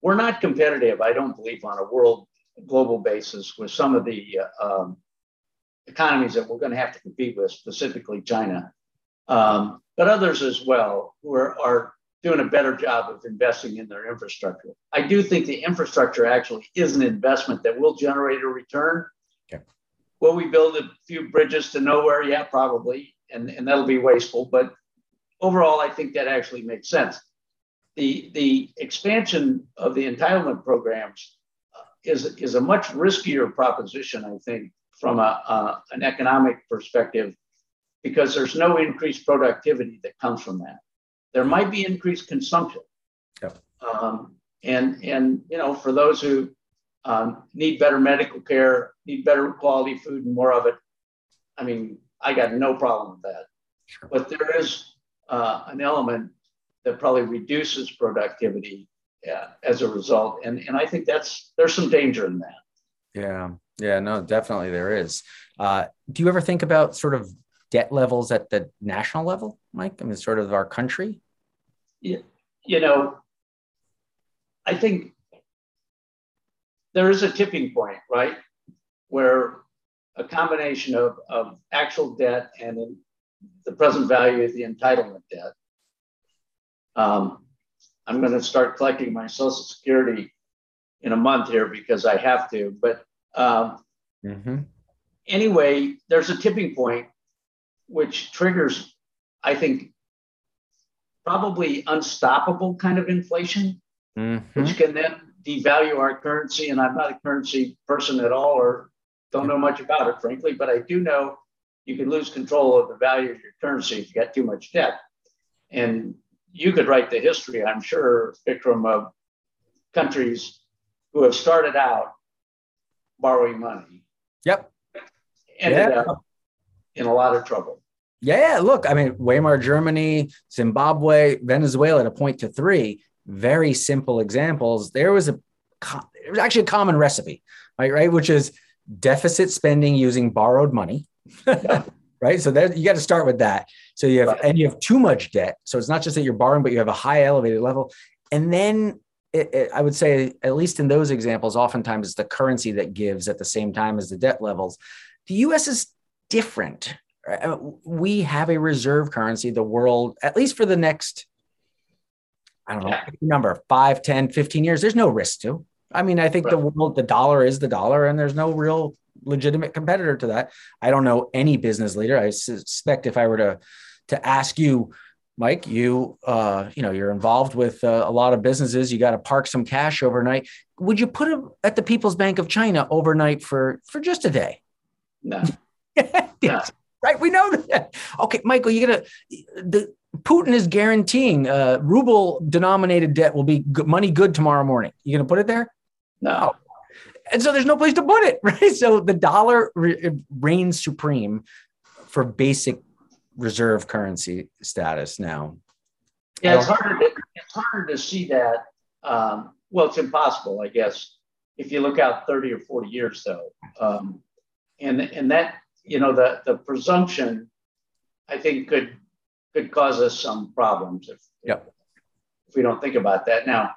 we're not competitive, I don't believe, on a world global basis with some of the uh, um, economies that we're going to have to compete with, specifically China, um, but others as well, who are, are doing a better job of investing in their infrastructure. I do think the infrastructure actually is an investment that will generate a return. Okay. Will we build a few bridges to nowhere? Yeah, probably. And, and that'll be wasteful. But overall, I think that actually makes sense. the, the expansion of the entitlement programs is, is a much riskier proposition, I think, from a, a, an economic perspective, because there's no increased productivity that comes from that. There might be increased consumption. Yep. Um, and, and, you know, for those who um, need better medical care, need better quality food and more of it, I mean, I got no problem with that. Sure. But there is uh, an element that probably reduces productivity uh, as a result. And, and I think that's, there's some danger in that. Yeah. Yeah, no, definitely there is. Uh, do you ever think about sort of debt levels at the national level, Mike? I mean, sort of our country? Yeah, you know, I think there is a tipping point, right? Where a combination of, of actual debt and in the present value of the entitlement debt. Um, I'm going to start collecting my Social Security in a month here because I have to. But um, mm-hmm. anyway, there's a tipping point which triggers, I think, probably unstoppable kind of inflation, mm-hmm. which can then devalue our currency. And I'm not a currency person at all, or don't know much about it, frankly, but I do know you can lose control of the value of your currency if you got too much debt. And you could write the history, I'm sure, Vikram, of countries who have started out borrowing money. Yep. Ended yeah. up in a lot of trouble. Yeah, look, I mean, Weimar Germany, Zimbabwe, Venezuela to point to three very simple examples. There was a, it was actually a common recipe, right? Right, which is deficit spending using borrowed money, yeah. right? So that, you got to start with that. So you have, right. and you have too much debt. So it's not just that you're borrowing, but you have a high elevated level. And then it, it, I would say, at least in those examples, oftentimes it's the currency that gives at the same time as the debt levels. The U S is different. Right? We have a reserve currency, the world, at least for the next, I don't know, yeah. number, five, ten, fifteen years, there's no risk to. I mean, I think right. the world, the dollar is the dollar, and there's no real legitimate competitor to that. I don't know any business leader. I suspect if I were to, to ask you, Mike, you, uh, you know, you're involved with uh, a lot of businesses. You got to park some cash overnight. Would you put it at the People's Bank of China overnight for, for just a day? No. no. Right. We know that. Okay, Michael, you got to, the Putin is guaranteeing uh, ruble denominated debt will be good, money good tomorrow morning. You going to put it there? No. And so there's no place to put it, right? So the dollar re- reigns supreme for basic reserve currency status now. Yeah, it's harder to, it's harder to see that. Um, well, it's impossible, I guess, if you look out thirty or forty years, though. Um, and and that, you know, the, the presumption, I think, could could cause us some problems if, yep. if we don't think about that. Now,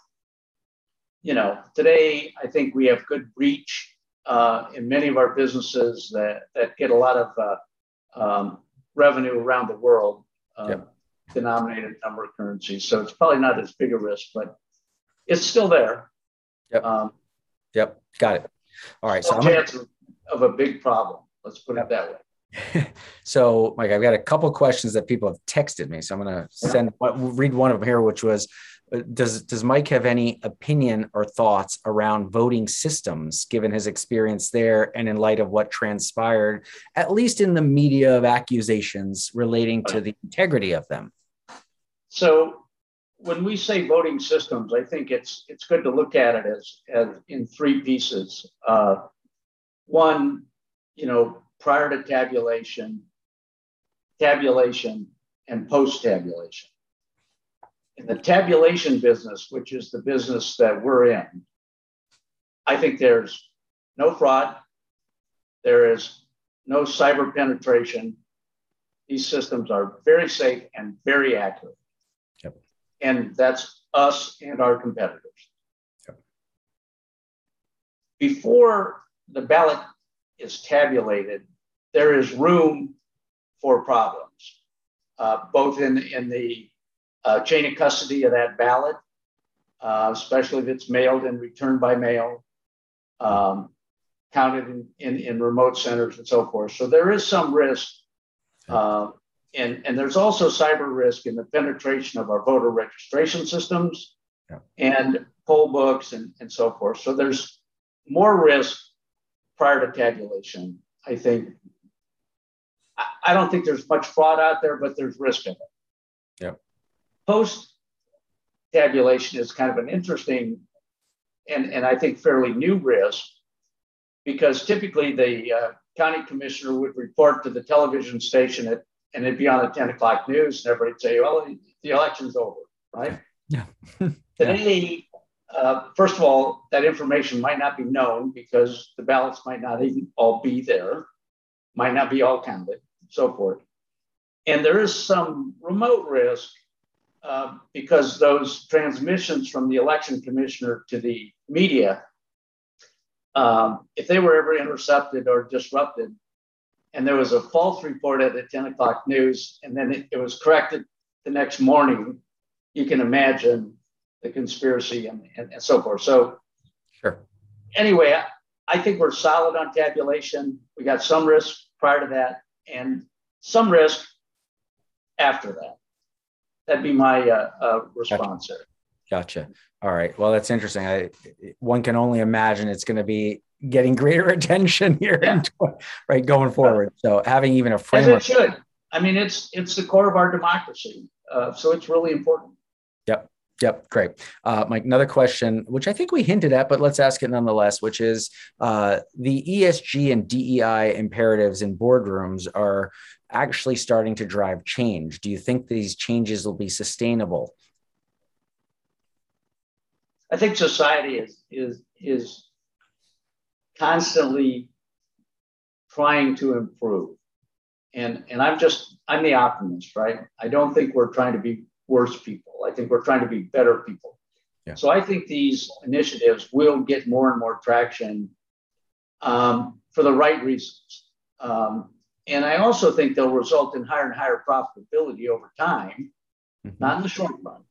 you know, today, I think we have good reach uh, in many of our businesses that, that get a lot of uh, um, revenue around the world, uh, yep. denominated number of currencies. So it's probably not as big a risk, but it's still there. Yep. Um, yep. Got it. All right. So chance gonna... of a big problem. Let's put yep. it that way. So, Mike, I've got a couple of questions that people have texted me. So I'm going to send read one of them here, which was, does does Mike have any opinion or thoughts around voting systems, given his experience there and in light of what transpired, at least in the media, of accusations relating to the integrity of them? So when we say voting systems, I think it's it's good to look at it as, as in three pieces. Uh, one, you know, prior to tabulation, tabulation, and post-tabulation. In the tabulation business, which is the business that we're in, I think there's no fraud. There is no cyber penetration. These systems are very safe and very accurate. Yep. And that's us and our competitors. Yep. Before the ballot is tabulated, there is room for problems, uh, both in, in the uh, chain of custody of that ballot, uh, especially if it's mailed and returned by mail, um, counted in, in, in remote centers and so forth. So there is some risk uh, And, and there's also cyber risk in the penetration of our voter registration systems yeah. and poll books and, and so forth. So there's more risk prior to tabulation, I think. I don't think there's much fraud out there, but there's risk in it. Yeah. Post-tabulation is kind of an interesting and, and I think fairly new risk, because typically the uh, county commissioner would report to the television station at, and it'd be on the ten o'clock news, and everybody'd say, well, the election's over, right? Yeah. yeah. Today, uh, first of all, that information might not be known because the ballots might not even all be there, might not be all counted, so forth. And there is some remote risk uh, because those transmissions from the election commissioner to the media, um, if they were ever intercepted or disrupted, and there was a false report at the ten o'clock news, and then it, it was corrected the next morning, you can imagine the conspiracy and, and, and so forth. So sure. Anyway, I, I think we're solid on tabulation. We got some risk prior to that and some risk after that. That'd be my uh, uh, response there. Gotcha. gotcha. All right. Well, that's interesting. I, one can only imagine it's going to be getting greater attention here, yeah. in, right, going forward. So having even a framework. As it should. I mean, it's it's the core of our democracy. Uh, so it's really important. Yep. Yep. Great. Uh, Mike, another question, which I think we hinted at, but let's ask it nonetheless, which is uh, the E S G and D E I imperatives in boardrooms are actually starting to drive change. Do you think these changes will be sustainable? I think society is is is constantly trying to improve. And, and I'm just, I'm the optimist, right? I don't think we're trying to be worse people. I think we're trying to be better people. Yeah. So I think these initiatives will get more and more traction um, for the right reasons. Um, and I also think they'll result in higher and higher profitability over time, mm-hmm. not in the short run,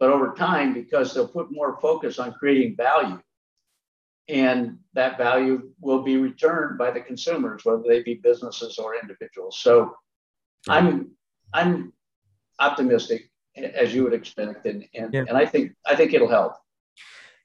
but over time, because they'll put more focus on creating value. And that value will be returned by the consumers, whether they be businesses or individuals. So I'm I'm optimistic, as you would expect, and and, yeah. and I think I think it'll help.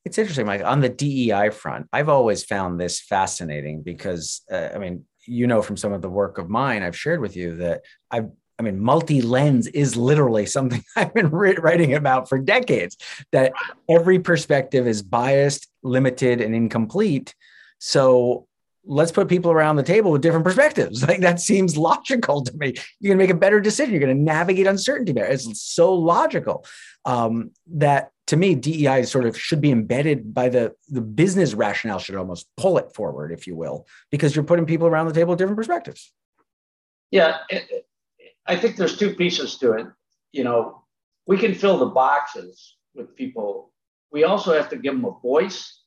It's interesting, Mike. On the D E I front, I've always found this fascinating because uh, I mean, you know, from some of the work of mine, I've shared with you that I've. I mean, multi-lens is literally something I've been writing about for decades, that every perspective is biased, limited, and incomplete. So let's put people around the table with different perspectives. Like that seems logical to me. You're going to make a better decision. You're going to navigate uncertainty better. It's so logical um, that to me, D E I sort of should be embedded by the, the business rationale should almost pull it forward, if you will, because you're putting people around the table with different perspectives. Yeah. It, I think there's two pieces to it. You know, we can fill the boxes with people. We also have to give them a voice.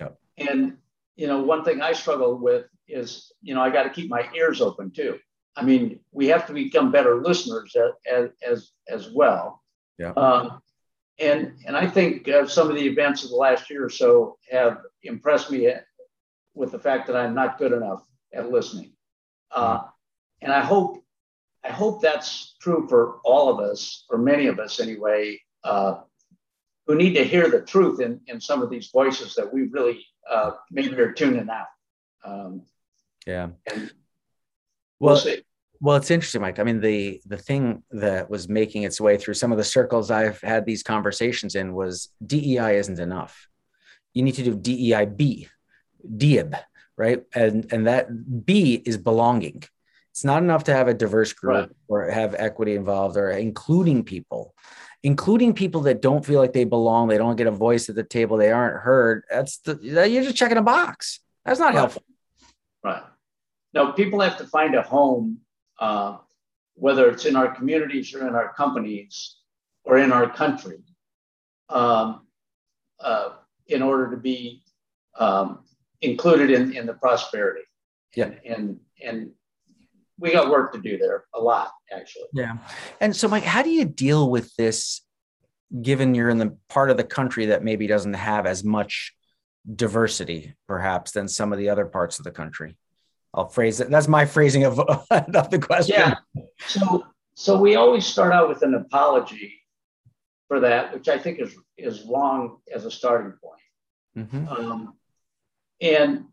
Yep. And, you know, one thing I struggle with is, you know, I got to keep my ears open too. I mean, we have to become better listeners as as, as well. Yeah. Um, and, and I think uh, some of the events of the last year or so have impressed me with the fact that I'm not good enough at listening. Uh, and I hope, I hope that's true for all of us, or many of us anyway, uh, who need to hear the truth in, in some of these voices that we really uh, maybe are tuning out. Um, yeah. And well, we'll see. Well, it's interesting, Mike. I mean, the the thing that was making its way through some of the circles I've had these conversations in was D E I isn't enough. You need to do D E I B, D I B, right? And and that B is belonging. It's not enough to have a diverse group, right, or have equity involved, or including people, including people that don't feel like they belong. They don't get a voice at the table. They aren't heard. That's the, you're just checking a box. That's not right. helpful. Right. No, people have to find a home, uh, whether it's in our communities or in our companies or in our country, um, uh, in order to be um, included in, in the prosperity. Yeah. And, and, and we got work to do there, a lot, actually. Yeah. And so, Mike, how do you deal with this, given you're in the part of the country that maybe doesn't have as much diversity, perhaps, than some of the other parts of the country? I'll phrase it. That's my phrasing of, of the question. Yeah. So So we always start out with an apology for that, which I think is, is wrong as a starting point. Mm-hmm. Um, and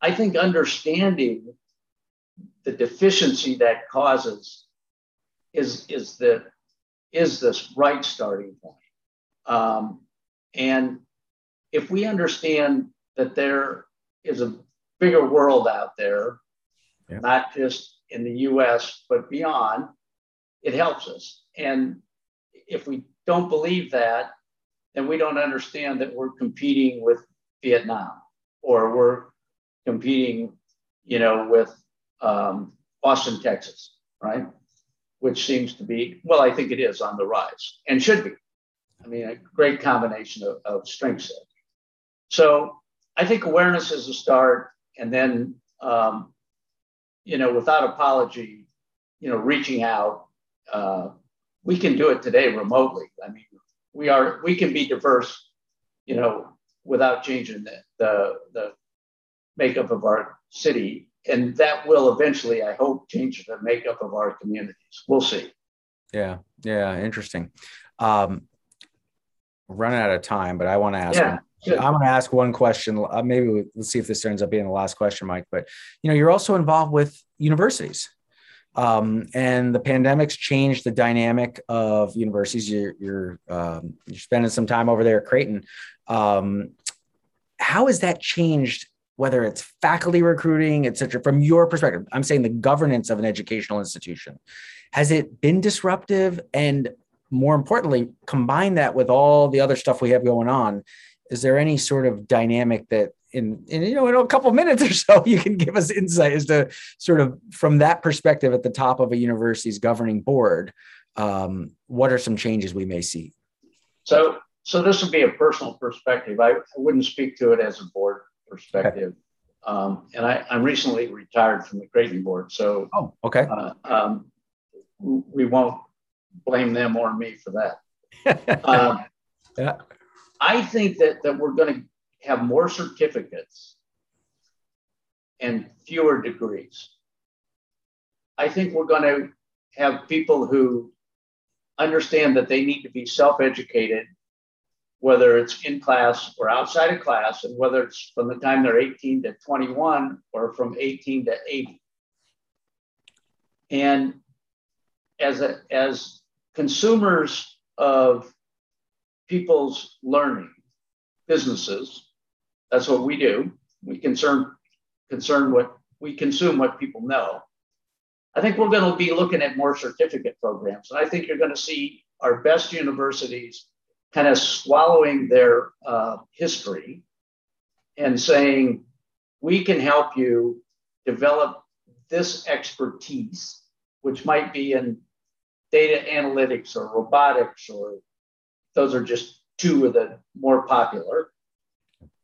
I think understanding the deficiency that causes is, is, the, is this right starting point. Um, and if we understand that there is a bigger world out there, yeah. not just in the U S, but beyond, it helps us. And if we don't believe that, then we don't understand that we're competing with Vietnam, or we're competing, you know, with um, Austin, Texas, right? Which seems to be, well, I think it is on the rise and should be. I mean, a great combination of, of strengths. So I think awareness is a start. And then, um, you know, without apology, you know, reaching out, uh, we can do it today remotely. I mean, we are, we can be diverse, you know, without changing the, the, the makeup of our city. And that will eventually, I hope, change the makeup of our communities. We'll see. Yeah. Yeah. Interesting. Um, run out of time, but I want to ask, yeah, sure. I'm going to ask one question. Uh, maybe we, let's see if this ends up being the last question, Mike, but you know, you're also involved with universities. Um, and the pandemic's changed the dynamic of universities. You're, you're, um, you're spending some time over there at Creighton. Um, how has that changed, whether it's faculty recruiting, et cetera, from your perspective? I'm saying the governance of an educational institution. Has it been disruptive? And more importantly, combine that with all the other stuff we have going on. Is there any sort of dynamic that, In, in you know, in a couple of minutes or so, you can give us insight as to sort of from that perspective at the top of a university's governing board, um, what are some changes we may see? So, so this would be a personal perspective. I, I wouldn't speak to it as a board perspective. Okay. Um, and I, I'm recently retired from the Creighton board, so oh, okay, uh, um, we won't blame them or me for that. um, yeah. I think that that we're going to have more certificates and fewer degrees. I think we're going to have people who understand that they need to be self-educated, whether it's in class or outside of class, and whether it's from the time they're eighteen to twenty-one or from eighteen to eighty. And as a, as consumers of people's learning, businesses, that's what we do. We concern, concern what we consume, what people know. I think we're going to be looking at more certificate programs. And I think you're going to see our best universities kind of swallowing their uh, history and saying, we can help you develop this expertise, which might be in data analytics or robotics, or those are just two of the more popular,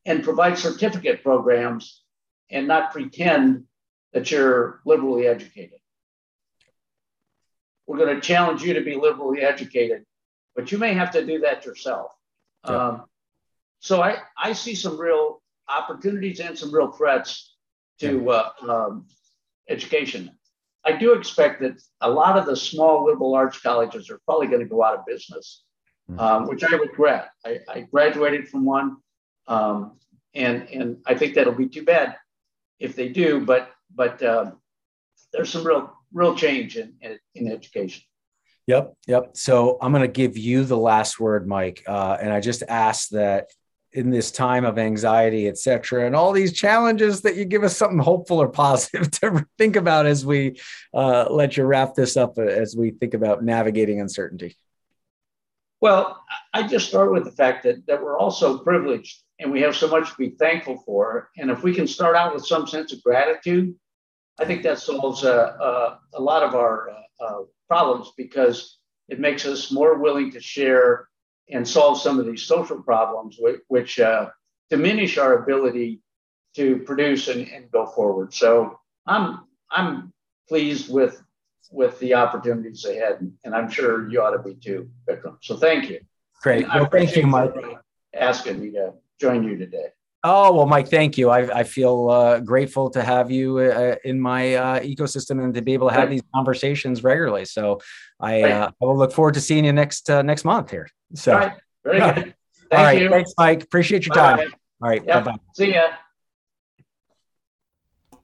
and provide certificate programs and not pretend that you're liberally educated. We're going to challenge you to be liberally educated, but you may have to do that yourself. Yeah. Um, so I, I see some real opportunities and some real threats to yeah. uh, um, education. I do expect that a lot of the small liberal arts colleges are probably going to go out of business. Um, which I regret. I, I graduated from one, um, and and I think that'll be too bad if they do. But but um, there's some real real change in in, in education. Yep, yep. So I'm going to give you the last word, Mike. Uh, and I just ask that in this time of anxiety, et cetera, and all these challenges, that you give us something hopeful or positive to think about as we uh, let you wrap this up, as we think about navigating uncertainty. Well, I just start with the fact that, that we're all so privileged and we have so much to be thankful for. And if we can start out with some sense of gratitude, I think that solves uh, uh, a lot of our uh, uh, problems, because it makes us more willing to share and solve some of these social problems, which, which uh, diminish our ability to produce and, and go forward. So I'm I'm pleased with with the opportunities ahead. And I'm sure you ought to be too, Vikram. So thank you. Great. Well, thank you, Mike, asking me to join you today. Oh, well, Mike, thank you. I, I feel uh, grateful to have you uh, in my uh, ecosystem and to be able to have right. these conversations regularly. So I, right. uh, I will look forward to seeing you next uh, next month here. So, all right. Very yeah. good. Thank all right. you. Thanks, Mike. Appreciate your Bye. time. All right. Yep. Bye-bye. See ya.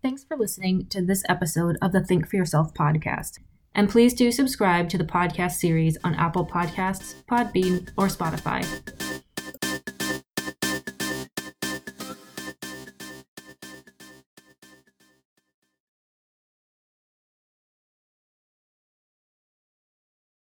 Thanks for listening to this episode of the Think for Yourself podcast. And please do subscribe to the podcast series on Apple Podcasts, Podbean, or Spotify.